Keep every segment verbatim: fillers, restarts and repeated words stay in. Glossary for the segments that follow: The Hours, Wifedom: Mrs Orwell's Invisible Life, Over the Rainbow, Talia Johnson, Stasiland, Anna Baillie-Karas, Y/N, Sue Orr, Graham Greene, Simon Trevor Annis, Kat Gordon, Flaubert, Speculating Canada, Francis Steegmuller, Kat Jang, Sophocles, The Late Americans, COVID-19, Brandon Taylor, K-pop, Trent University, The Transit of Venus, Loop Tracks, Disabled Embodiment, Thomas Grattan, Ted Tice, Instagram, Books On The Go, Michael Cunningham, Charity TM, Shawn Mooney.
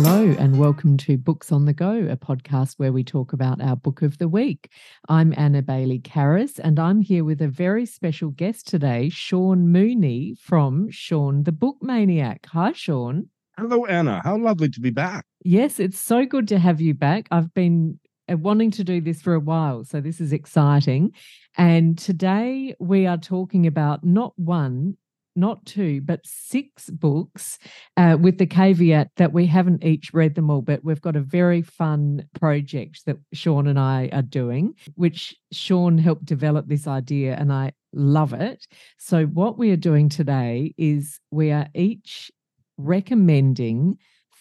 Hello and welcome to Books on the Go, a podcast where we talk about our book of the week. I'm Anna Baillie-Karas and I'm here with a very special guest today, Shawn Mooney from Shawn the Book Maniac. Hi, Shawn. Hello, Anna. How lovely to be back. Yes, it's so good to have you back. I've been wanting to do this for a while, so this is exciting. And today we are talking about not one, not two, but six books uh, with the caveat that we haven't each read them all, but we've got a very fun project that Shawn and I are doing, which Shawn helped develop this idea and I love it. So what we are doing today is we are each recommending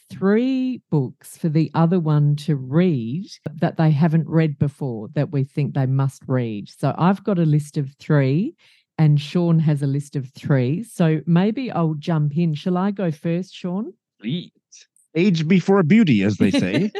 three books for the other one to read that they haven't read before that we think they must read. So I've got a list of three and Shawn has a list of three. So maybe I'll jump in. Shall I go first, Shawn? Please. Age before beauty, as they say.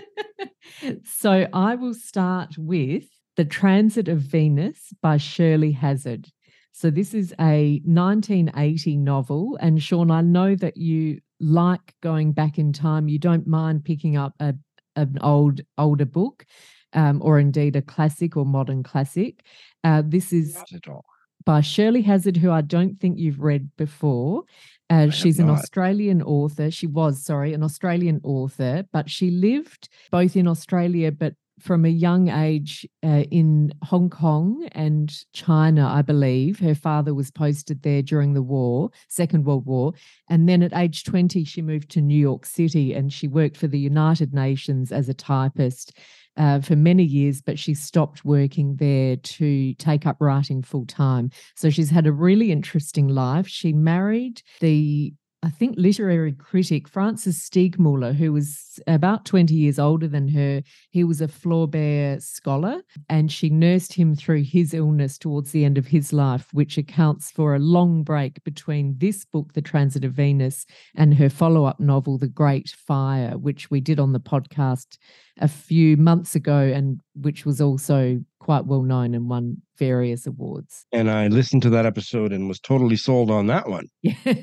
So I will start with The Transit of Venus by Shirley Hazzard. So this is a nineteen eighty novel. And Shawn, I know that you like going back in time. You don't mind picking up a, an old older book um, or indeed a classic or modern classic. Uh, this is... Not at all. By Shirley Hazzard, who I don't think you've read before. Uh, she's an Australian author. She was, sorry, an Australian author, but she lived both in Australia, but from a young age uh, in Hong Kong and China, I believe. Her father was posted there during the war, Second World War. And then at age twenty, she moved to New York City and she worked for the United Nations as a typist Uh, for many years, but she stopped working there to take up writing full time. So she's had a really interesting life. She married the, I think, literary critic Francis Steegmuller, who was about twenty years older than her. He was a Flaubert scholar, and she nursed him through his illness towards the end of his life, which accounts for a long break between this book, The Transit of Venus, and her follow-up novel, The Great Fire, which we did on the podcast a few months ago and which was also quite well known and won various awards. And I listened to that episode and was totally sold on that one. Yeah.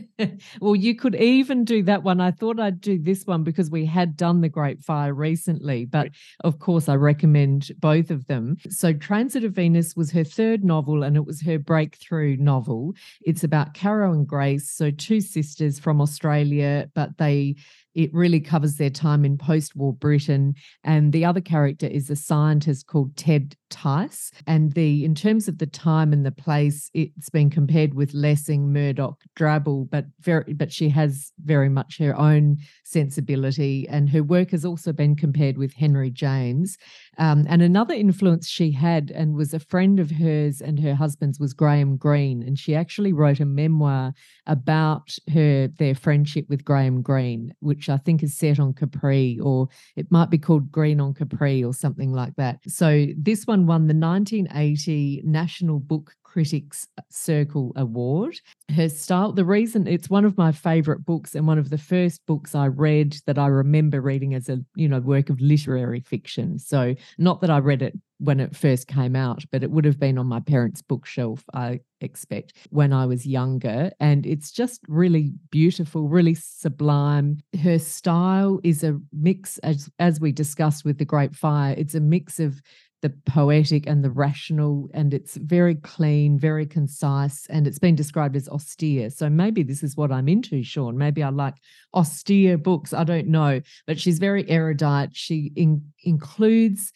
Well, you could even do that one. I thought I'd do this one because we had done The Great Fire recently, but right. Of course I recommend both of them. So Transit of Venus was her third novel and it was her breakthrough novel. It's about Caro and Grace, so two sisters from Australia, but they it really covers their time in post-war Britain. And the other character is a scientist called Ted Tice. And the in terms of the time and the place, it's been compared with Lessing, Murdoch, Drabble, but very but she has very much her own sensibility. And her work has also been compared with Henry James. Um, and another influence she had and was a friend of hers and her husband's was Graham Greene. And she actually wrote a memoir about her their friendship with Graham Greene, which I think is set on Capri, or it might be called Green on Capri or something like that. So this one won the nineteen eighty National Book Critics Circle Award. Her style, the reason it's one of my favourite books and one of the first books I read that I remember reading as a, you know, work of literary fiction. So not that I read it when it first came out, but it would have been on my parents' bookshelf, I expect, when I was younger. And it's just really beautiful, really sublime. Her style is a mix, as, as we discussed with The Great Fire, it's a mix of the poetic and the rational, and it's very clean, very concise, and it's been described as austere. So maybe this is what I'm into, Shawn. Maybe I like austere books. I don't know. But she's very erudite. She in- includes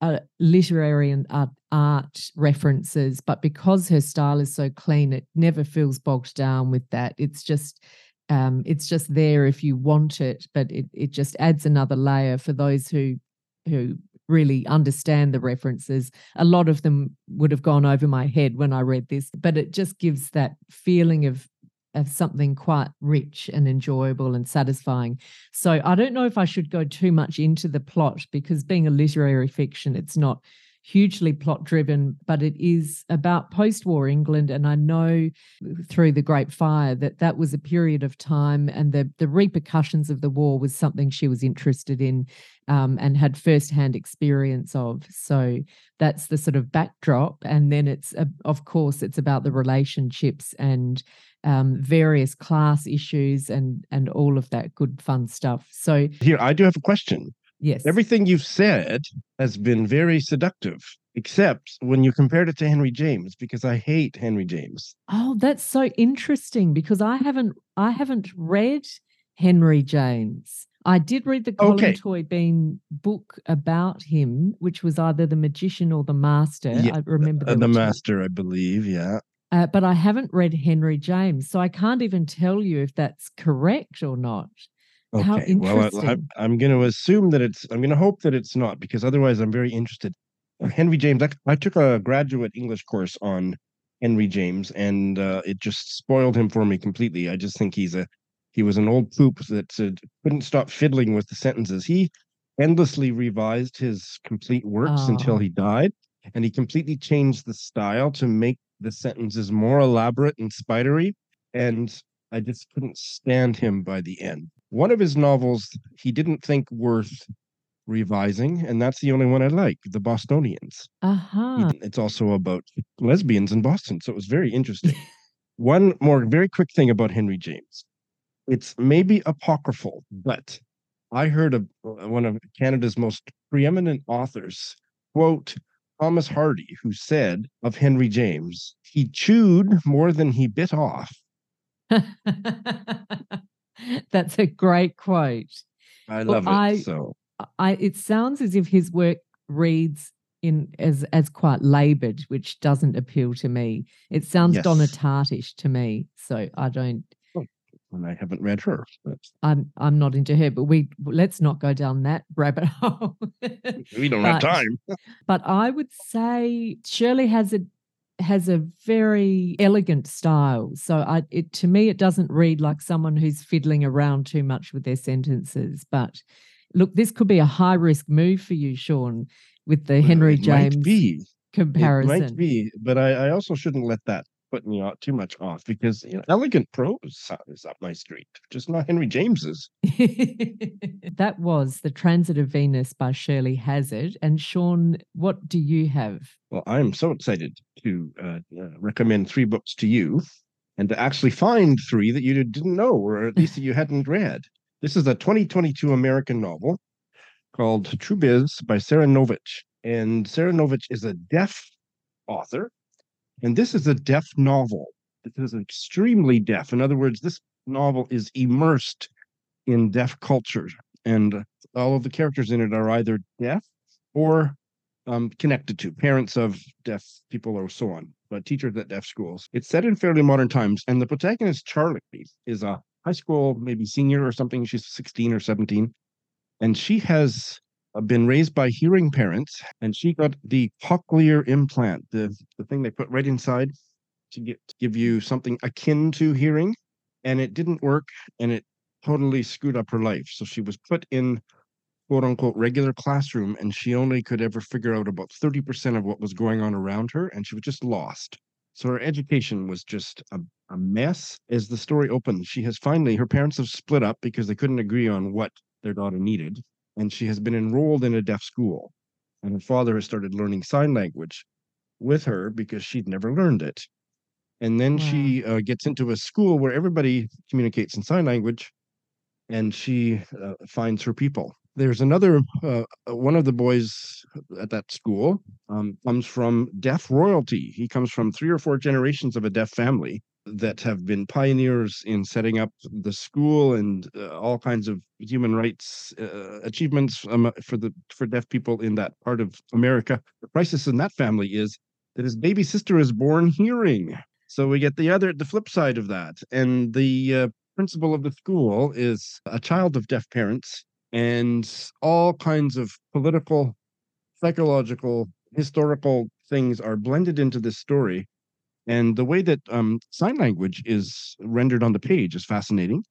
uh, literary and art, art references, but because her style is so clean, it never feels bogged down with that. It's just... Um, it's just there if you want it, but it it just adds another layer for those who who really understand the references. A lot of them would have gone over my head when I read this, but it just gives that feeling of of something quite rich and enjoyable and satisfying. So I don't know if I should go too much into the plot because being a literary fiction, it's not hugely plot-driven, but it is about post-war England. And I know through The Great Fire that that was a period of time, and the, the repercussions of the war was something she was interested in um, and had first-hand experience of. So that's the sort of backdrop. And then it's, uh, of course, it's about the relationships and Um, various class issues and and all of that good fun stuff. So here, I do have a question. Yes. Everything you've said has been very seductive, except when you compared it to Henry James, because I hate Henry James. Oh, that's so interesting, because I haven't I haven't read Henry James. I did read the Colin okay. Toybean book about him, which was either The Magician or The Master. Yeah, I remember The, the Master, I believe, yeah. Uh, but I haven't read Henry James, so I can't even tell you if that's correct or not. Okay. How interesting. Well, I, I, I'm going to assume that it's, I'm going to hope that it's not, because otherwise I'm very interested. Henry James, I, I took a graduate English course on Henry James, and uh, it just spoiled him for me completely. I just think he's a, he was an old poop that uh, couldn't stop fiddling with the sentences. He endlessly revised his complete works oh. until he died, and he completely changed the style to make the sentence is more elaborate and spidery, and I just couldn't stand him by the end. One of his novels he didn't think worth revising, and that's the only one I like, The Bostonians. Uh-huh. It's also about lesbians in Boston, so it was very interesting. One more very quick thing about Henry James. It's maybe apocryphal, but I heard of one of Canada's most preeminent authors quote Thomas Hardy, who said of Henry James, he chewed more than he bit off. That's a great quote. I love well, it. I, so I, it sounds as if his work reads in as as quite laboured, which doesn't appeal to me. It sounds yes. Donna Tartt-ish to me, so I don't. And I haven't read her. But. I'm I'm not into her, but we let's not go down that rabbit hole. We don't but, have time. But I would say Shirley Hazzard has a very elegant style. So I, it to me, it doesn't read like someone who's fiddling around too much with their sentences. But look, this could be a high risk move for you, Shawn, with the Henry well, James might be. comparison. It might be, but I, I also shouldn't let that put me out too much off, because you know, elegant prose is up my street, just not Henry James's. That was The Transit of Venus by Shirley Hazzard. And Shawn, what do you have? Well, I'm so excited to uh, recommend three books to you, and to actually find three that you didn't know, or at least that you hadn't read. This is a twenty twenty-two American novel called True Biz by Sara Nović. And Sara Nović is a deaf author. And this is a deaf novel. It is extremely deaf. In other words, this novel is immersed in deaf culture, and all of the characters in it are either deaf or um, connected to parents of deaf people or so on, but teachers at deaf schools. It's set in fairly modern times, and the protagonist, Charlie, is a high school, maybe senior or something. She's sixteen or seventeen, and she has been raised by hearing parents, and she got the cochlear implant, the, the thing they put right inside to, get, to give you something akin to hearing, and it didn't work, and it totally screwed up her life. So she was put in, quote-unquote, regular classroom, and she only could ever figure out about thirty percent of what was going on around her, and she was just lost. So her education was just a, a mess. As the story opens, she has finally, her parents have split up because they couldn't agree on what their daughter needed. And she has been enrolled in a deaf school. And her father has started learning sign language with her because she'd never learned it. And then wow. she uh, gets into a school where everybody communicates in sign language, and she uh, finds her people. There's another, uh, one of the boys at that school um, comes from deaf royalty. He comes from three or four generations of a deaf family that have been pioneers in setting up the school and uh, all kinds of human rights uh, achievements um, for the for deaf people in that part of America. The crisis in that family is that his baby sister is born hearing. So we get the other, the flip side of that. And the uh, principal of the school is a child of deaf parents, and all kinds of political, psychological, historical things are blended into this story. And the way that um, sign language is rendered on the page is fascinating.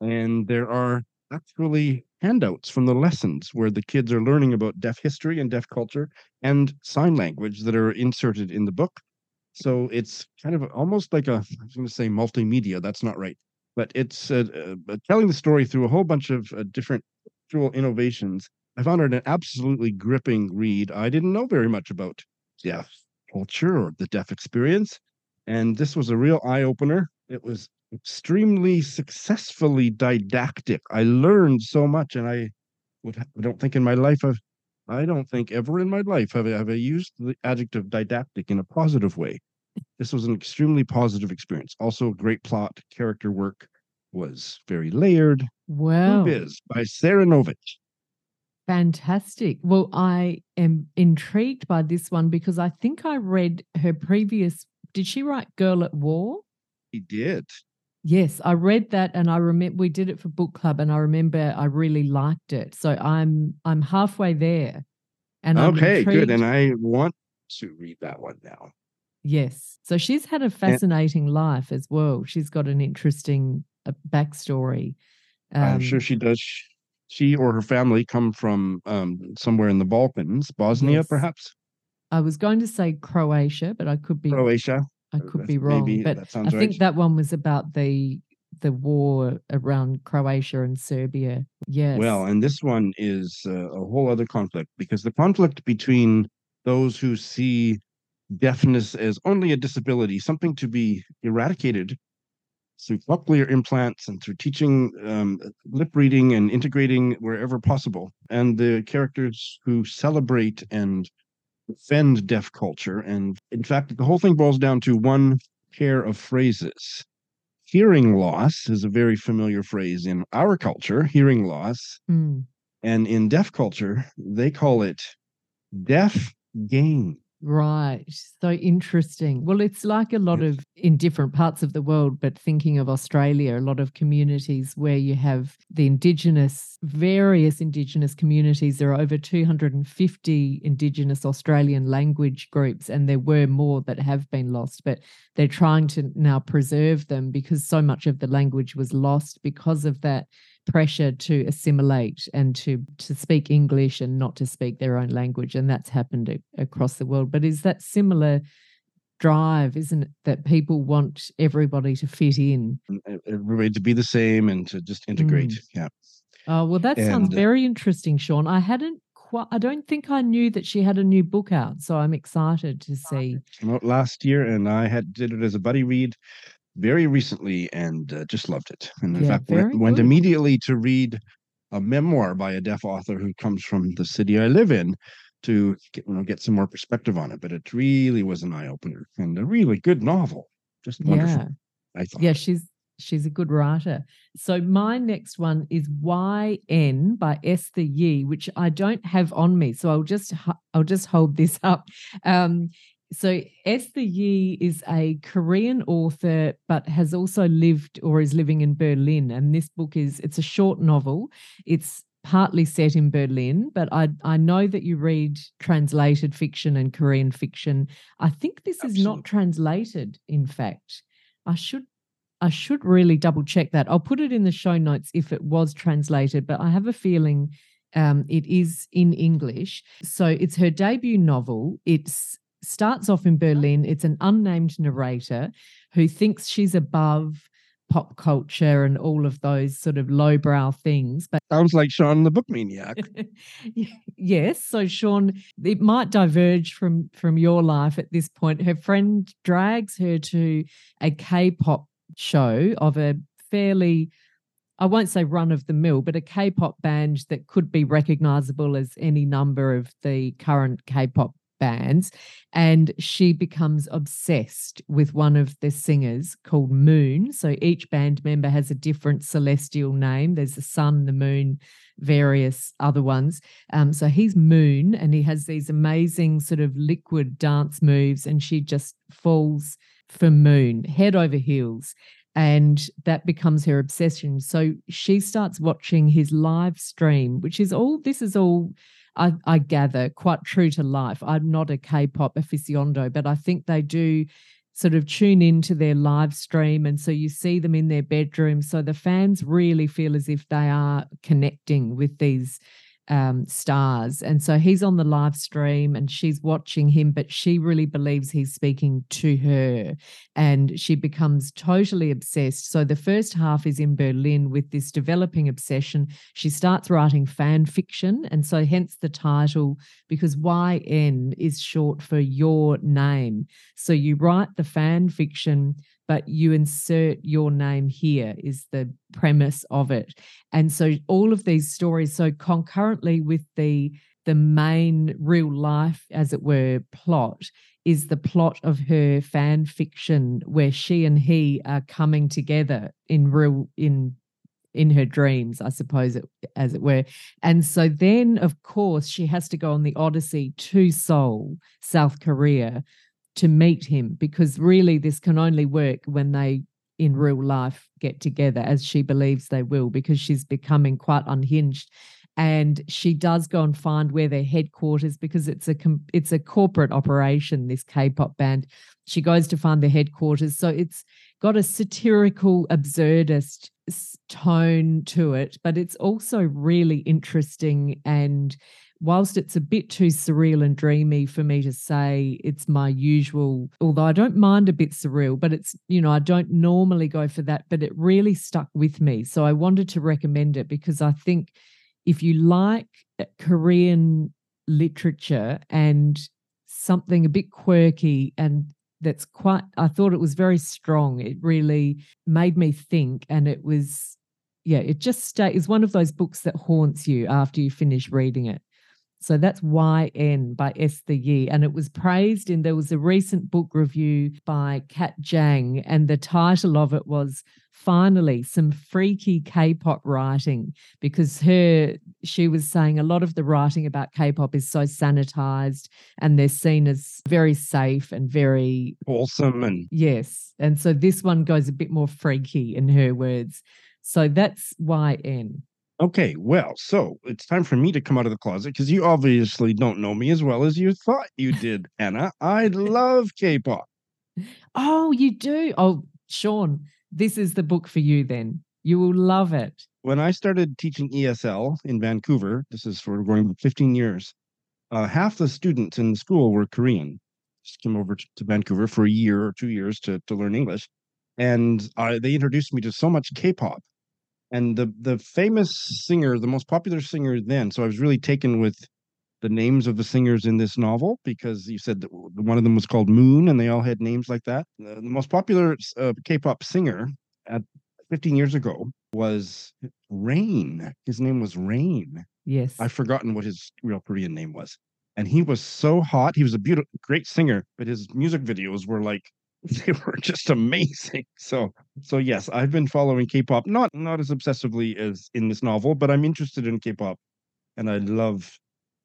And there are actually handouts from the lessons where the kids are learning about deaf history and deaf culture and sign language that are inserted in the book. So it's kind of almost like a, I was going to say multimedia, that's not right. But it's uh, uh, telling the story through a whole bunch of uh, different cultural innovations. I found it an absolutely gripping read. I didn't know very much about deaf culture or the deaf experience, and this was a real eye-opener. It was extremely successfully didactic. I learned so much, and I would I don't think in my life I've I don't think ever in my life have I, have I used the adjective didactic in a positive way. This was an extremely positive experience. Also, great plot, character work was very layered. Wow. True Biz by Sara Nović. Fantastic. Well, I am intrigued by this one because I think I read her previous. Did she write Girl at War? She did. Yes, I read that, and I remember we did it for book club, and I remember I really liked it. So I'm I'm halfway there, and I'm okay, intrigued. Good. And I want to read that one now. Yes, so she's had a fascinating and, life as well. She's got an interesting uh, backstory. Um, I'm sure she does. She or her family come from um, somewhere in the Balkans, Bosnia, yes. perhaps. I was going to say Croatia, but I could be Croatia. I could be wrong, maybe, but I think right. that one was about the the war around Croatia and Serbia. Yes. Well, and this one is uh, a whole other conflict, because the conflict between those who see deafness as only a disability, something to be eradicated through cochlear implants and through teaching um, lip reading and integrating wherever possible, and the characters who celebrate and defend deaf culture. And in fact, the whole thing boils down to one pair of phrases. Hearing loss is a very familiar phrase in our culture, hearing loss. Mm. And in deaf culture, they call it deaf gain. Right. So interesting. Well, it's like a lot yes. of, in different parts of the world, but thinking of Australia, a lot of communities where you have the Indigenous, various Indigenous communities. There are over two hundred fifty Indigenous Australian language groups, and there were more that have been lost, but they're trying to now preserve them because so much of the language was lost because of that pressure to assimilate and to to speak English and not to speak their own language, and that's happened across the world. But is that similar drive, isn't it, that people want everybody to fit in, everybody to be the same, and to just integrate? Mm. Yeah. Oh well, that and, sounds very interesting, Shawn. I hadn't quite. I don't think I knew that she had a new book out, so I'm excited to see. It came out last year, and I had did it as a buddy read. Very recently, and uh, just loved it. And in yeah, fact, went, went immediately to read a memoir by a deaf author who comes from the city I live in to get, you know, get some more perspective on it. But it really was an eye-opener and a really good novel. Just wonderful, yeah. I thought. Yeah, she's she's a good writer. So my next one is Y N by Esther Yi, which I don't have on me, so I'll just I'll just hold this up. Um, So Esther Yi is a Korean author, but has also lived or is living in Berlin. And this book is, it's a short novel. It's partly set in Berlin, but I I know that you read translated fiction and Korean fiction. I think this Absolutely. Is not translated, in fact. I should I should really double check that. I'll put it in the show notes if it was translated, but I have a feeling um, it is in English. So it's her debut novel. It's starts off in Berlin. It's an unnamed narrator who thinks she's above pop culture and all of those sort of lowbrow things. But sounds like Shawn the Book Maniac. Yes. So Shawn, it might diverge from, from your life at this point. Her friend drags her to a K-pop show of a fairly, I won't say run-of-the-mill, but a K-pop band that could be recognisable as any number of the current K-pop bands, and she becomes obsessed with one of the singers called Moon. So each band member has a different celestial name. There's the sun, the moon, various other ones. Um, so he's Moon, and he has these amazing sort of liquid dance moves, and she just falls for Moon, head over heels. And that becomes her obsession. So she starts watching his live stream, which is all, this is all, I, I gather, quite true to life. I'm not a K-pop aficionado, but I think they do sort of tune into their live stream, and so you see them in their bedroom. So the fans really feel as if they are connecting with these um, stars. And so he's on the live stream and she's watching him, but she really believes he's speaking to her and she becomes totally obsessed. So the first half is in Berlin with this developing obsession. She starts writing fan fiction, and so hence the title, because Y N is short for your name. So you write the fan fiction, but you insert your name here is the premise of it. And so all of these stories, so concurrently with the, the main real life, as it were, plot is the plot of her fan fiction where she and he are coming together in real, in in her dreams, I suppose, it, as it were. And so then, of course, she has to go on the odyssey to Seoul, South Korea, to meet him, because really this can only work when they in real life get together, as she believes they will, because she's becoming quite unhinged. And she does go and find where their headquarters, because it's a it's a corporate operation, this K-pop band. She goes to find the headquarters. So it's got a satirical, absurdist tone to it, but it's also really interesting. And whilst it's a bit too surreal and dreamy for me to say it's my usual, although I don't mind a bit surreal, but it's, you know, I don't normally go for that, but it really stuck with me. So I wanted to recommend it because I think if you like Korean literature and something a bit quirky and that's quite, I thought it was very strong. It really made me think, and it was, yeah, it just stays. It's one of those books that haunts you after you finish reading it. So that's Y N by Esther Yi. And it was praised in, there was a recent book review by Kat Jang, and the title of it was Finally Some Freaky K-pop Writing, because her, she was saying a lot of the writing about K-pop is so sanitized and they're seen as very safe and very awesome. And yes. And so this one goes a bit more freaky in her words. So that's Y N. Okay, well, so it's time for me to come out of the closet, because you obviously don't know me as well as you thought you did, Anna. I love K-pop. Oh, you do? Oh, Shawn, this is the book for you then. You will love it. When I started teaching E S L in Vancouver, this is for going fifteen years, uh, half the students in school were Korean. Just came over to Vancouver for a year or two years to, to learn English. And uh, they introduced me to so much K-pop. And the the famous singer, the most popular singer then, so I was really taken with the names of the singers in this novel, because you said that one of them was called Moon, and they all had names like that. The, the most popular uh, K-pop singer at fifteen years ago was Rain. His name was Rain. Yes. I've forgotten what his real Korean name was. And he was so hot. He was a beautiful, great singer, but his music videos were like, they were just amazing. So, so yes, I've been following K-pop, not not as obsessively as in this novel, but I'm interested in K-pop, and I love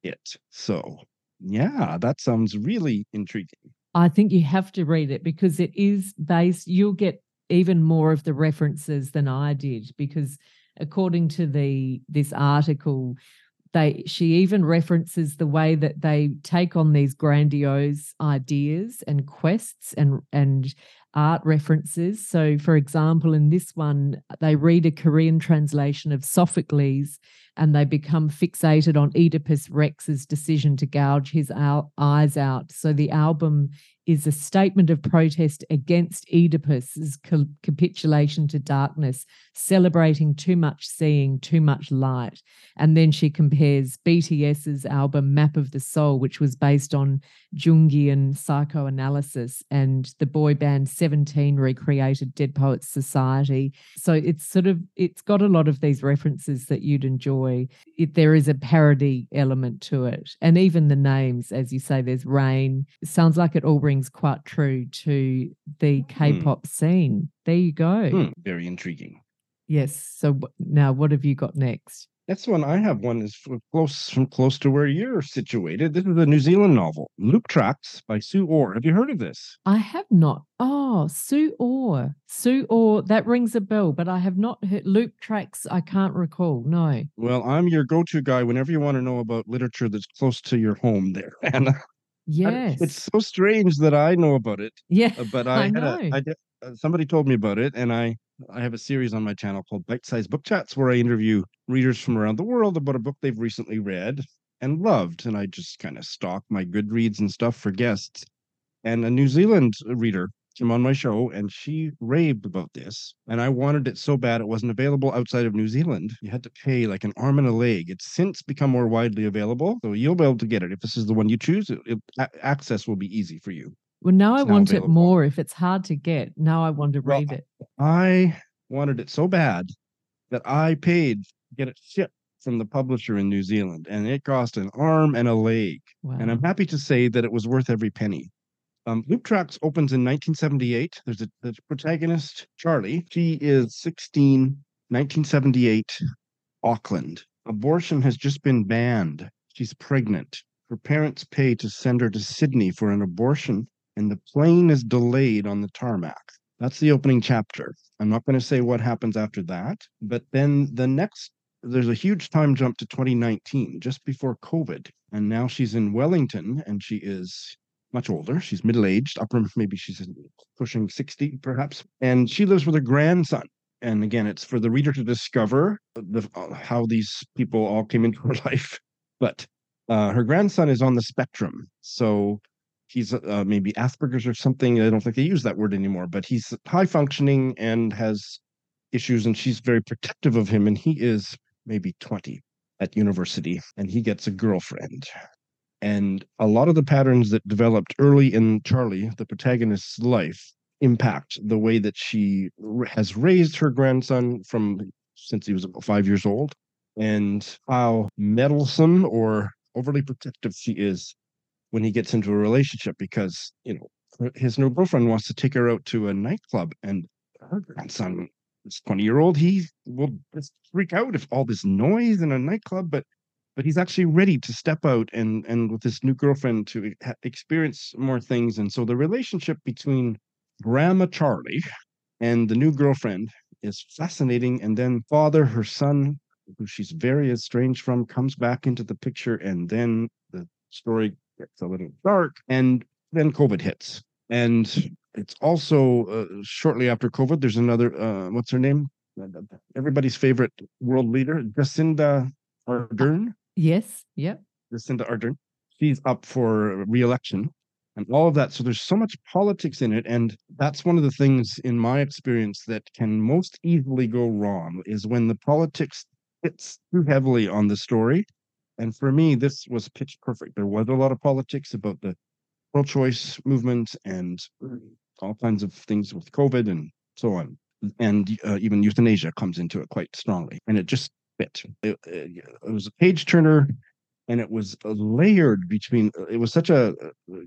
it. So, yeah, that sounds really intriguing. I think you have to read it, because it is based, you'll get even more of the references than I did, because according to the this article, They, she even references the way that they take on these grandiose ideas and quests and, and art references. So, for example, in this one, they read a Korean translation of Sophocles and they become fixated on Oedipus Rex's decision to gouge his al- eyes out. So the album is a statement of protest against Oedipus's co- capitulation to darkness, celebrating too much seeing, too much light. And then she compares B T S's album Map of the Soul, which was based on Jungian psychoanalysis, and the boy band seventeen recreated Dead Poets Society. So it's sort of, it's got a lot of these references that you'd enjoy. It, there is a parody element to it. And even the names, as you say, there's Rain. It sounds like it all brings quite true to the K-pop mm. scene. There you go. Mm. Very intriguing. Yes. So w- now what have you got next? Next one I have one is from close from close to where you're situated. This is a New Zealand novel, Loop Tracks by Sue Orr. Have you heard of this? I have not. Oh, Sue Orr. Sue Orr, that rings a bell, but I have not heard Loop Tracks. I can't recall. No. Well, I'm your go-to guy whenever you want to know about literature that's close to your home there, Anna. Yes. I, it's so strange that I know about it. Yeah, but I, I had know. A, I did, uh, somebody told me about it, and I, I have a series on my channel called Bite Size Book Chats where I interview readers from around the world about a book they've recently read and loved. And I just kind of stalk my Goodreads and stuff for guests. And a New Zealand reader came on my show, and she raved about this. And I wanted it so bad it wasn't available outside of New Zealand. You had to pay like an arm and a leg. It's since become more widely available, so you'll be able to get it. If this is the one you choose, it, it, access will be easy for you. Well, now it's I now want available. It more. If it's hard to get, now I want to well, read it. I wanted it so bad that I paid to get it shipped from the publisher in New Zealand, and it cost an arm and a leg. Wow. And I'm happy to say that it was worth every penny. Um, Loop Tracks opens in nineteen seventy-eight. There's a the protagonist, Charlie. She is sixteen, nineteen seventy-eight, Auckland. Abortion has just been banned. She's pregnant. Her parents pay to send her to Sydney for an abortion, and the plane is delayed on the tarmac. That's the opening chapter. I'm not going to say what happens after that, but then the next, there's a huge time jump to twenty nineteen, just before COVID. And now she's in Wellington, and she is much older. She's middle-aged, upper, maybe she's pushing sixty, perhaps. And she lives with her grandson. And again, it's for the reader to discover the, how these people all came into her life. But uh, her grandson is on the spectrum. So he's uh, maybe Asperger's or something. I don't think they use that word anymore, but he's high-functioning and has issues, and she's very protective of him. And he is maybe twenty at university, and he gets a girlfriend. And a lot of the patterns that developed early in Charlie, the protagonist's life, impact the way that she has raised her grandson from since he was about five years old, and how meddlesome or overly protective she is when he gets into a relationship, because, you know, his new girlfriend wants to take her out to a nightclub, and her grandson, this twenty-year-old, he will just freak out if all this noise in a nightclub, but But he's actually ready to step out and, and with this new girlfriend to experience more things. And so the relationship between Grandma Charlie and the new girlfriend is fascinating. And then father, her son, who she's very estranged from, comes back into the picture. And then the story gets a little dark. And then COVID hits. And it's also uh, shortly after COVID, there's another, uh, what's her name? Everybody's favorite world leader, Jacinda Ardern. Yes. Yeah. Jacinda Ardern. She's up for re-election and all of that. So there's so much politics in it. And that's one of the things in my experience that can most easily go wrong is when the politics hits too heavily on the story. And for me, this was pitch perfect. There was a lot of politics about the pro-choice movement and all kinds of things with COVID and so on. And uh, even euthanasia comes into it quite strongly. And it just It, it, it was a page turner, and it was layered between, it was such a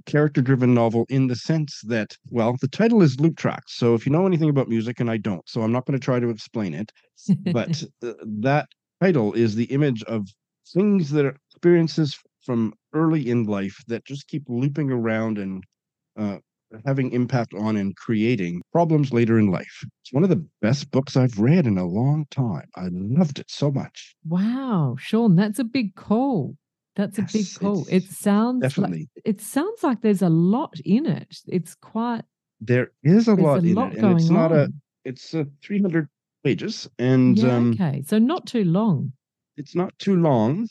character-driven novel in the sense that, well, the title is Loop Tracks. So if you know anything about music, and I don't, so I'm not going to try to explain it, but that title is the image of things that are experiences from early in life that just keep looping around and uh, having impact on and creating problems later in life. It's one of the best books I've read in a long time. I loved it so much. Wow, Shawn, that's a big call. That's yes, a big call. It sounds definitely. Like, it sounds like there's a lot in it. It's quite there is a lot a in lot it, and it's not on. a. It's a three hundred pages, and yeah, um, okay, so not too long. It's not too long.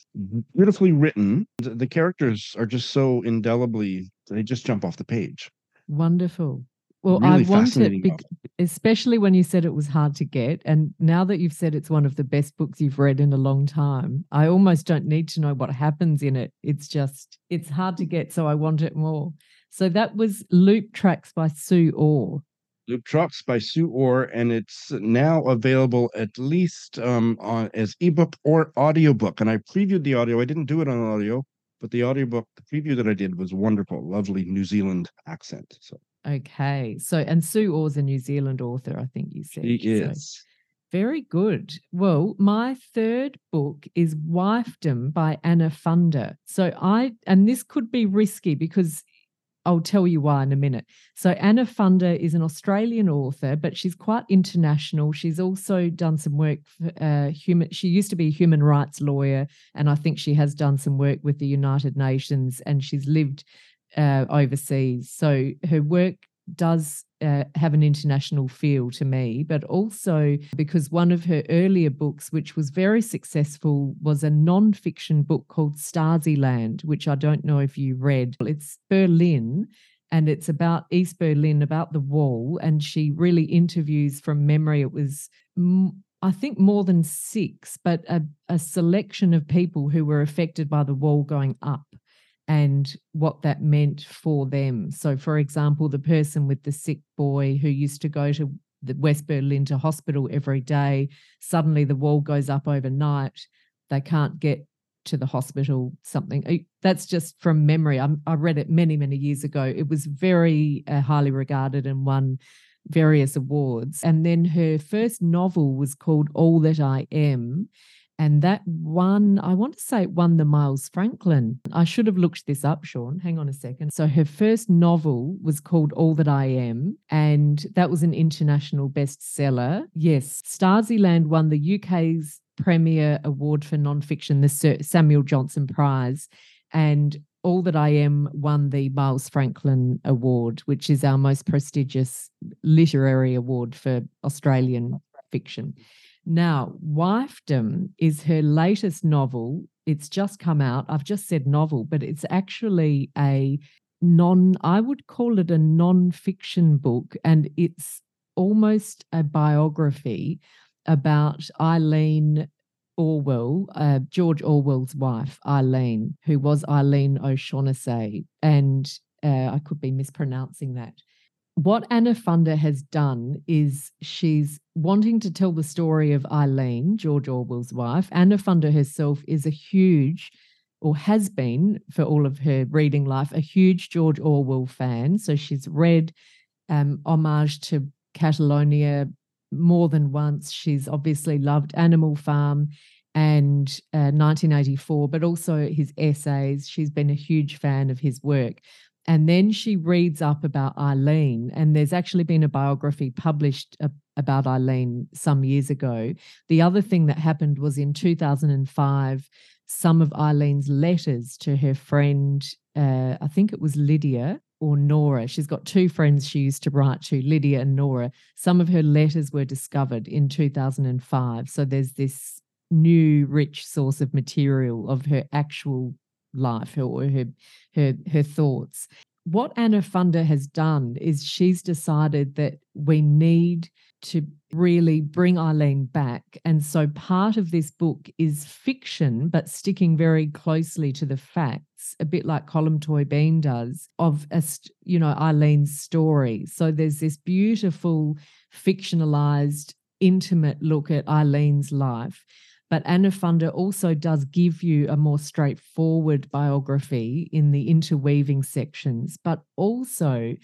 Beautifully written. The, the characters are just so indelibly. They just jump off the page. Wonderful. Well, really I want it, bec- especially when you said it was hard to get. And now that you've said it's one of the best books you've read in a long time, I almost don't need to know what happens in it. It's just, it's hard to get, so I want it more. So that was Loop Tracks by Sue Orr. Loop Tracks by Sue Orr, and it's now available at least um, on, as ebook or audiobook. And I previewed the audio. I didn't do it on audio. But the audiobook, the preview that I did was wonderful, lovely New Zealand accent. So okay. So and Sue Orr's a New Zealand author, I think you said. She is. So, very good. Well, my third book is Wifedom by Anna Funder. So I and this could be risky because I'll tell you why in a minute. So Anna Funder is an Australian author, but she's quite international. She's also done some work. For, uh, human. She used to be a human rights lawyer, and I think she has done some work with the United Nations, and she's lived uh, overseas. So her work does uh, have an international feel to me, but also because one of her earlier books, which was very successful, was a non-fiction book called Stasiland, which I don't know if you read. It's Berlin, and it's about East Berlin, about the wall, and she really interviews from memory. It was m- I think more than six, but a, a selection of people who were affected by the wall going up and what that meant for them. So, for example, the person with the sick boy who used to go to the West Berlin to hospital every day, suddenly the wall goes up overnight. They can't get to the hospital, something. That's just from memory. I, I read it many, many years ago. It was very uh, highly regarded and won various awards. And then her first novel was called All That I Am. And that won, I want to say it won the Miles Franklin. I should have looked this up, Shawn. Hang on a second. So her first novel was called All That I Am, and that was an international bestseller. Yes, Stasiland won the U K's premier award for nonfiction, the Sir Samuel Johnson Prize, and All That I Am won the Miles Franklin Award, which is our most prestigious literary award for Australian fiction. Now, Wifedom is her latest novel. It's just come out. I've just said novel, but it's actually a non, I would call it a non-fiction book, and it's almost a biography about Eileen Orwell, uh, George Orwell's wife, Eileen, who was Eileen O'Shaughnessy, and uh, I could be mispronouncing that. What Anna Funder has done is she's wanting to tell the story of Eileen, George Orwell's wife. Anna Funder herself is a huge, or has been for all of her reading life, a huge George Orwell fan. So she's read um, Homage to Catalonia more than once. She's obviously loved Animal Farm and uh, nineteen eighty-four, but also his essays. She's been a huge fan of his work. And then she reads up about Eileen, and there's actually been a biography published uh, about Eileen some years ago. The other thing that happened was in two thousand five, some of Eileen's letters to her friend, uh, I think it was Lydia, or Nora. She's got two friends she used to write to, Lydia and Nora. Some of her letters were discovered in two thousand five. So there's this new rich source of material of her actual life, her, or her, her, her thoughts. What Anna Funder has done is she's decided that we need to really bring Eileen back. And so part of this book is fiction, but sticking very closely to the facts, a bit like Columtoy Bean does, of a, you know, Eileen's story. So there's this beautiful, fictionalized, intimate look at Eileen's life. But Anna Funder also does give you a more straightforward biography in the interweaving sections, but also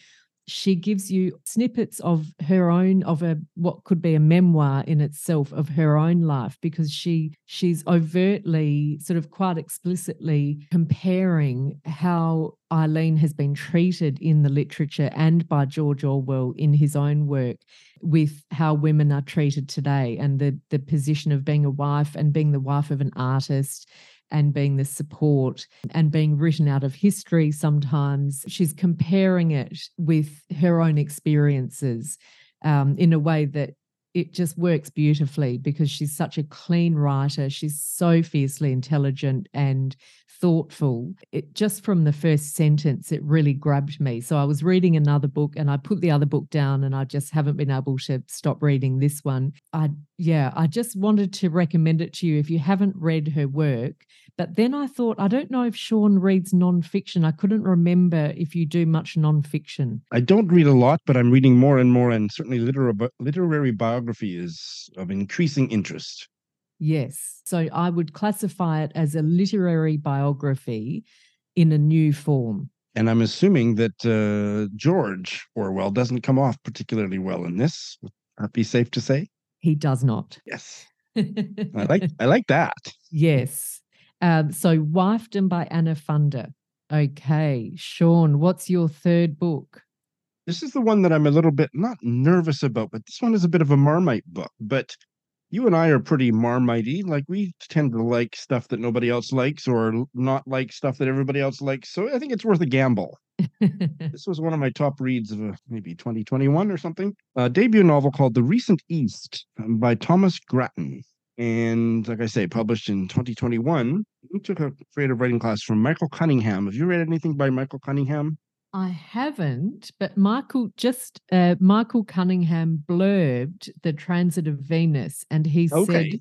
she gives you snippets of her own, of a what could be a memoir in itself of her own life, because she she's overtly, sort of quite explicitly comparing how Eileen has been treated in the literature and by George Orwell in his own work with how women are treated today, and the the position of being a wife and being the wife of an artist, and being the support, and being written out of history sometimes. She's comparing it with her own experiences um, in a way that it just works beautifully, because she's such a clean writer. She's so fiercely intelligent and thoughtful. It just from the first sentence, it really grabbed me. So I was reading another book and I put the other book down, and I just haven't been able to stop reading this one. I yeah, I just wanted to recommend it to you if you haven't read her work. But then I thought, I don't know if Shawn reads nonfiction. I couldn't remember if you do much nonfiction. I don't read a lot, but I'm reading more and more, and certainly literary, literary biography is of increasing interest. Yes. So I would classify it as a literary biography in a new form. And I'm assuming that uh, George Orwell doesn't come off particularly well in this. Would that be safe to say? He does not. Yes. I like I like that. Yes. Um, so Wifedom by Anna Funder. Okay, Shawn, what's your third book? This is the one that I'm a little bit, not nervous about, but this one is a bit of a Marmite book. But you and I are pretty marmite-y. Like, we tend to like stuff that nobody else likes or not like stuff that everybody else likes. So I think it's worth a gamble. This was one of my top reads of uh, maybe twenty twenty-one or something. A debut novel called The Recent East by Thomas Grattan. And like I say, published in twenty twenty-one. We took a creative writing class from Michael Cunningham. Have you read anything by Michael Cunningham? I haven't, but Michael just uh, Michael Cunningham blurbed The Transit of Venus, and he okay. said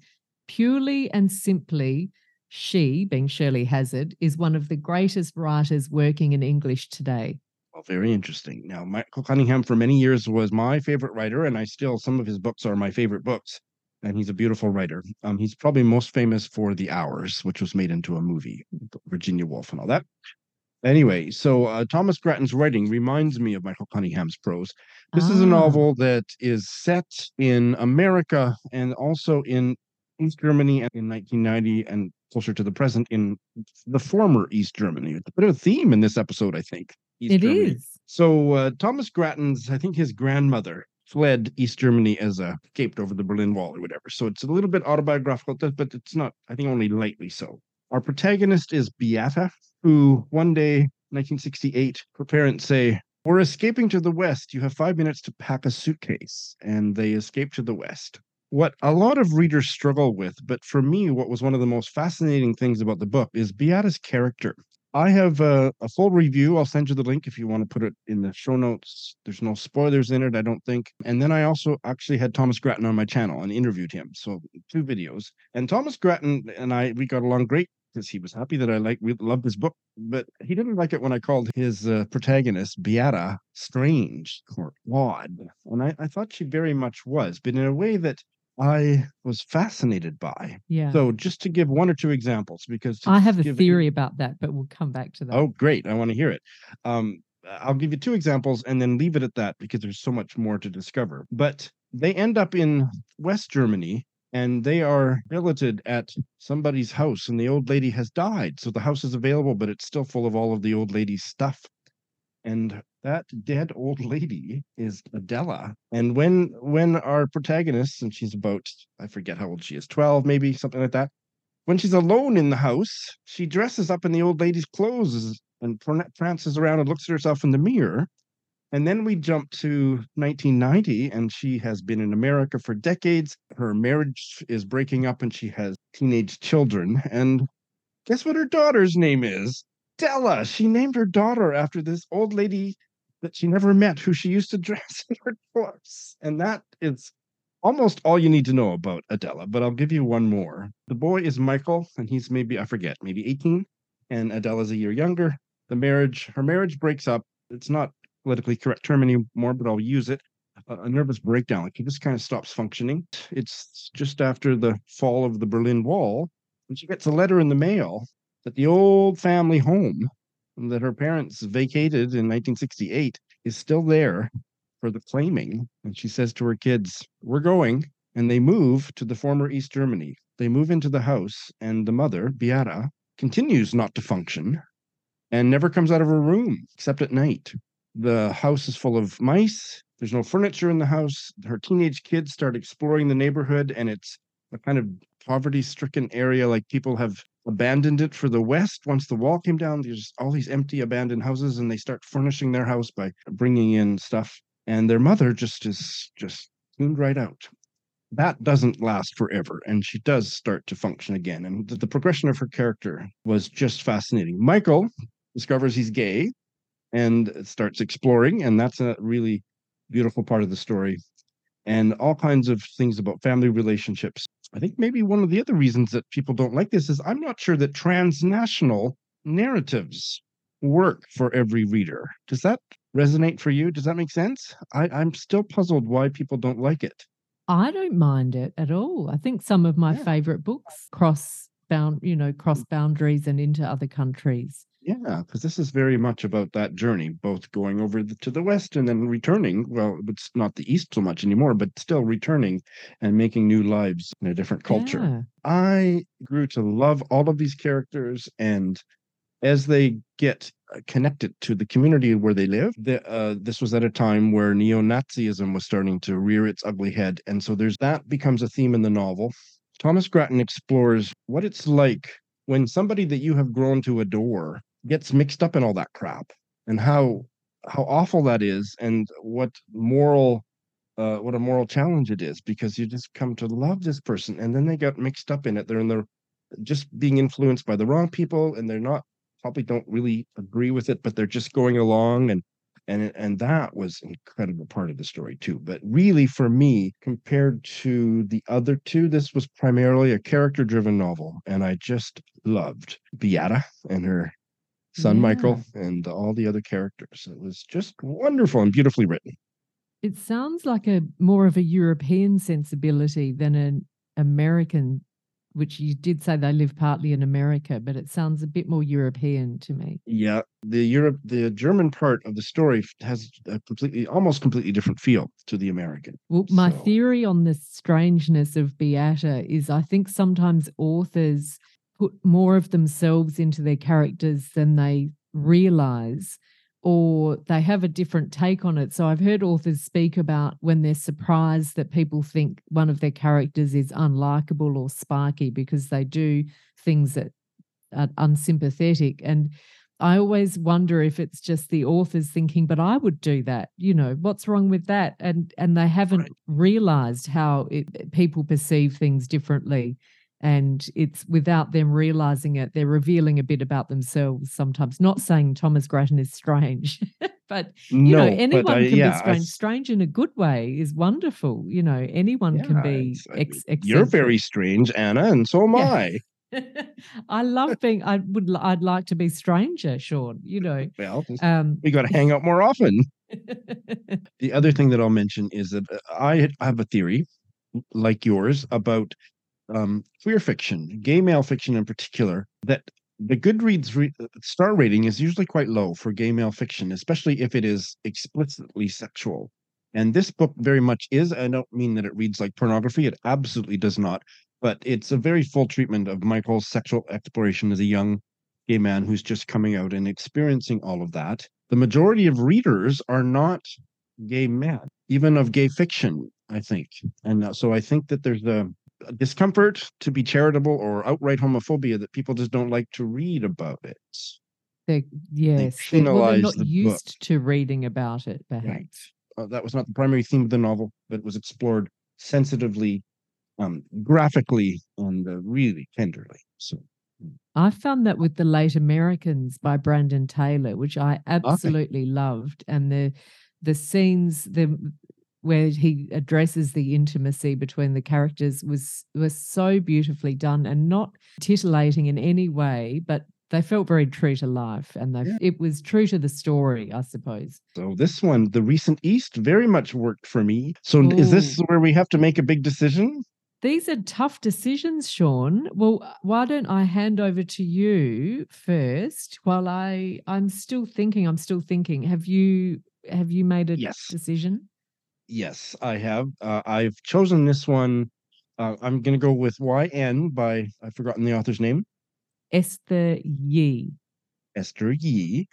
purely and simply, she, being Shirley Hazzard, is one of the greatest writers working in English today. Well, very interesting. Now, Michael Cunningham for many years was my favorite writer, and I still, some of his books are my favorite books, and he's a beautiful writer. Um, he's probably most famous for The Hours, which was made into a movie, Virginia Woolf and all that. Anyway, so uh, Thomas Grattan's writing reminds me of Michael Cunningham's prose. This ah. is a novel that is set in America and also in East Germany in nineteen ninety and closer to the present in the former East Germany. It's a bit of a theme in this episode, I think. East it Germany. is. So uh, Thomas Grattan's, I think his grandmother fled East Germany as a escaped over the Berlin Wall or whatever. So it's a little bit autobiographical, but it's not, I think, only lightly so. Our protagonist is Beata, who one day, nineteen sixty-eight, her parents say, "We're escaping to the West. You have five minutes to pack a suitcase." And they escape to the West. What a lot of readers struggle with, but for me, what was one of the most fascinating things about the book is Beata's character. I have a, a full review. I'll send you the link if you want to put it in the show notes. There's no spoilers in it, I don't think. And then I also actually had Thomas Grattan on my channel and interviewed him. So two videos. And Thomas Grattan and I, we got along great because he was happy that I liked, we loved his book. But he didn't like it when I called his uh, protagonist, Beata, strange or odd. And I, I thought she very much was, but in a way that I was fascinated by. Yeah. So just to give one or two examples, because I have a theory it... about that, but we'll come back to that. Oh, great. I want to hear it. Um, I'll give you two examples and then leave it at that because there's so much more to discover. But they end up in West Germany and they are billeted at somebody's house and the old lady has died. So the house is available, but it's still full of all of the old lady's stuff. And that dead old lady is Adela. And when when our protagonist, and she's about, I forget how old she is, twelve maybe, something like that. When she's alone in the house, she dresses up in the old lady's clothes and prances around and looks at herself in the mirror. And then we jump to nineteen ninety, and she has been in America for decades. Her marriage is breaking up, and she has teenage children. And guess what her daughter's name is? Della. She named her daughter after this old lady that she never met, who she used to dress in her drawers. And that is almost all you need to know about Adela, but I'll give you one more. The boy is Michael, and he's maybe, I forget, maybe eighteen, and Adela's a year younger. The marriage, her marriage breaks up. It's not politically correct term anymore, but I'll use it. A, a nervous breakdown. Like, he just kind of stops functioning. It's just after the fall of the Berlin Wall, and she gets a letter in the mail that the old family home that her parents vacated in nineteen sixty-eight is still there for the claiming. And she says to her kids, "We're going." And they move to the former East Germany. They move into the house, and the mother, Beata, continues not to function and never comes out of her room except at night. The house is full of mice. There's no furniture in the house. Her teenage kids start exploring the neighborhood, and it's a kind of poverty-stricken area, like people have abandoned it for the West. Once the wall came down, there's all these empty abandoned houses, and they start furnishing their house by bringing in stuff. And their mother just is just tuned right out. That doesn't last forever, and she does start to function again. And the, the progression of her character was just fascinating. Michael discovers he's gay and starts exploring, and that's a really beautiful part of the story. And all kinds of things about family relationships. I think maybe one of the other reasons that people don't like this is I'm not sure that transnational narratives work for every reader. Does that resonate for you? Does that make sense? I, I'm still puzzled why people don't like it. I don't mind it at all. I think some of my yeah. favorite books cross bound, you know, cross boundaries and into other countries. Yeah, because this is very much about that journey, both going over the, to the West and then returning. Well, it's not the East so much anymore, but still returning and making new lives in a different culture. Yeah. I grew to love all of these characters, and as they get connected to the community where they live. The, uh, this was at a time where neo-Nazism was starting to rear its ugly head. And so there's that becomes a theme in the novel. Thomas Grattan explores what it's like when somebody that you have grown to adore gets mixed up in all that crap, and how how awful that is, and what moral uh, what a moral challenge it is, because you just come to love this person and then they get mixed up in it. They're in the just being influenced by the wrong people, and they're not probably don't really agree with it, but they're just going along. And and and that was an incredible part of the story too. But really, for me, compared to the other two, this was primarily a character-driven novel, and I just loved Beata and her son, yeah, Michael, and all the other characters. It was just wonderful and beautifully written. It sounds like a more of a European sensibility than an American, which you did say they live partly in America, but it sounds a bit more European to me. Yeah, the Europe, the German part of the story has a completely, almost completely different feel to the American. Well, my so. theory on the strangeness of Beata is I think sometimes authors put more of themselves into their characters than they realize, or they have a different take on it. So I've heard authors speak about when they're surprised that people think one of their characters is unlikable or spiky because they do things that are unsympathetic. And I always wonder if it's just the authors thinking, but I would do that, you know, what's wrong with that? And and they haven't right. realized how it, people perceive things differently. And it's without them realizing it, they're revealing a bit about themselves sometimes. Not saying Thomas Grattan is strange, but, you no, know, anyone I, can yeah, be strange. I, strange in a good way is wonderful. You know, anyone yeah, can be ex- You're very strange, Anna, and so am yeah. I. I love being, I would, I'd like to be stranger, Shawn, you know. Well, um, we got to hang out more often. The other thing that I'll mention is that I have a theory, like yours, about Um, queer fiction, gay male fiction in particular, that the Goodreads re- star rating is usually quite low for gay male fiction, especially if it is explicitly sexual. And this book very much is. I don't mean that it reads like pornography. It absolutely does not. But it's a very full treatment of Michael's sexual exploration as a young gay man who's just coming out and experiencing all of that. The majority of readers are not gay men, even of gay fiction, I think. And so I think that there's a discomfort, to be charitable, or outright homophobia that people just don't like to read about it. They, yes, they well, they're not the used book. to reading about it, perhaps. Right. Uh, that was not the primary theme of the novel, but it was explored sensitively, um, graphically, and uh, really tenderly. So I found that with The Late Americans by Brandon Taylor, which I absolutely okay. loved, and the the scenes, the where he addresses the intimacy between the characters was was so beautifully done and not titillating in any way, but they felt very true to life, and they yeah. it was true to the story, I suppose. So this one, The Recent East, very much worked for me. So Ooh. Is this where we have to make a big decision? These are tough decisions, Shawn. Well, why don't I hand over to you first while I, I'm still thinking, I'm still thinking. Have you, have you made a yes. decision? Yes, I have. Uh, I've chosen this one. Uh, I'm going to go with Y N by, I've forgotten the author's name. Esther Yi. Esther Yi,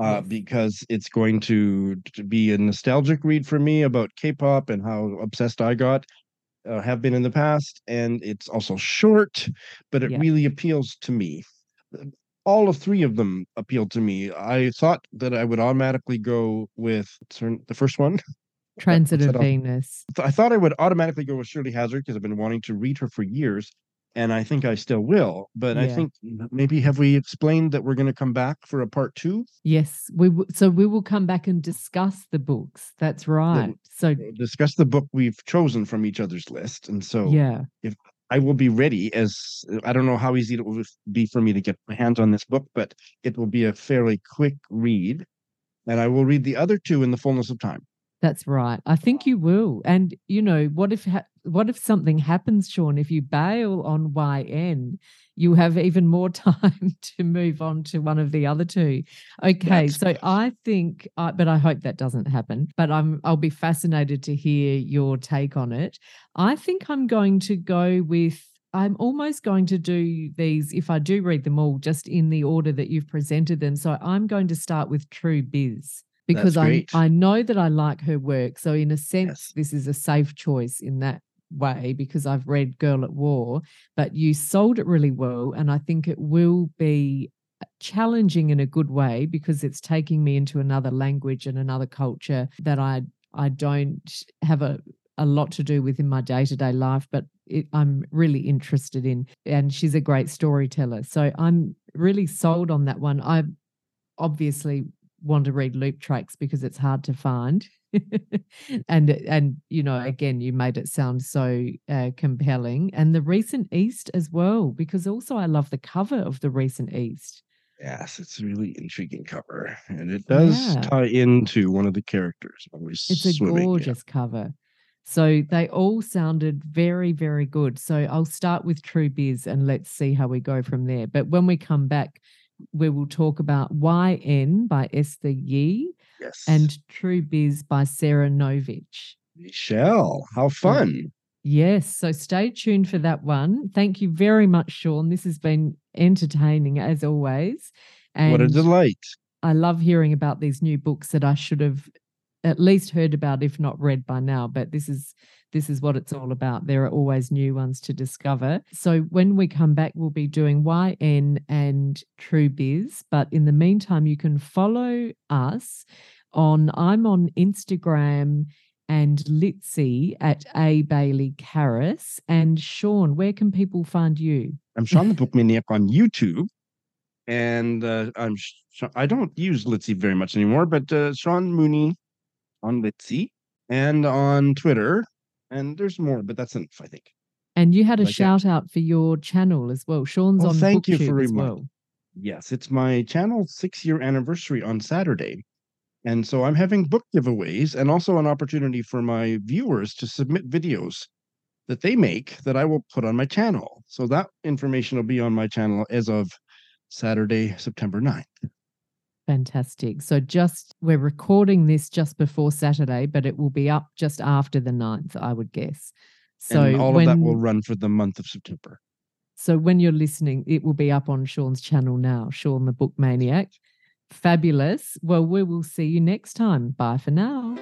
uh, yes. because it's going to, to be a nostalgic read for me about K-pop and how obsessed I got, uh, have been in the past. And it's also short, but it yeah. really appeals to me. All of three of them appealed to me. I thought that I would automatically go with the first one. Transit of Venus. I thought I would automatically go with Shirley Hazzard because I've been wanting to read her for years, and I think I still will. But yeah. I think maybe have we explained that we're going to come back for a part two? Yes, we w- so we will come back and discuss the books. That's right. We'll, so we'll discuss the book we've chosen from each other's list, and so yeah, if I will be ready, as I don't know how easy it will be for me to get my hands on this book, but it will be a fairly quick read, and I will read the other two in the fullness of time. That's right. I think you will. And, you know, what if ha- what if something happens, Shawn? If you bail on Y N, you have even more time to move on to one of the other two. Okay, That's so nice. I think, I, but I hope that doesn't happen, but I'm, I'll be fascinated to hear your take on it. I think I'm going to go with I'm almost going to do these, if I do read them all, just in the order that you've presented them. So I'm going to start with True Biz, because I, I know that I like her work. So in a sense, yes, this is a safe choice in that way, because I've read Girl at War, but you sold it really well. And I think it will be challenging in a good way, because it's taking me into another language and another culture that I I don't have a, a lot to do with in my day-to-day life, but it, I'm really interested in. And she's a great storyteller. So I'm really sold on that one. I obviously want to read Loop Tracks because it's hard to find. and, and you know, again, you made it sound so uh, compelling. And The Recent East as well, because also I love the cover of The Recent East. Yes, it's a really intriguing cover. And it does yeah. tie into one of the characters. It's a swimming, gorgeous yeah. cover. So they all sounded very, very good. So I'll start with True Biz and let's see how we go from there. But when we come back, we will talk about Y N by Esther Yi yes. and True Biz by Sara Nović. Michelle, how fun. Yes, so stay tuned for that one. Thank you very much, Shawn. This has been entertaining as always. And what a delight. I love hearing about these new books that I should have at least heard about, if not read by now. But this is this is what it's all about. There are always new ones to discover. So when we come back, we'll be doing Y N and True Biz. But in the meantime, you can follow us on, I'm on Instagram and Litzy at A Baillie-Karas. And Shawn, where can people find you? I'm Shawn the Book Maniac on YouTube. And uh, I'm I don't use Litzy very much anymore, but uh, Shawn Mooney on Litzy and on Twitter. And there's more, but that's enough, I think. And you had a like shout that. out for your channel as well. Shawn's well, on thank you for as well. Yes, it's my channel's six-year anniversary on Saturday. And so I'm having book giveaways and also an opportunity for my viewers to submit videos that they make that I will put on my channel. So that information will be on my channel as of Saturday, September ninth. Fantastic. So just, we're recording this just before Saturday, but it will be up just after the ninth, I would guess. So and all when, of that will run for the month of September. So when you're listening, it will be up on Shawn's channel now, Shawn the Book Maniac. Fabulous. Well, we will see you next time. Bye for now.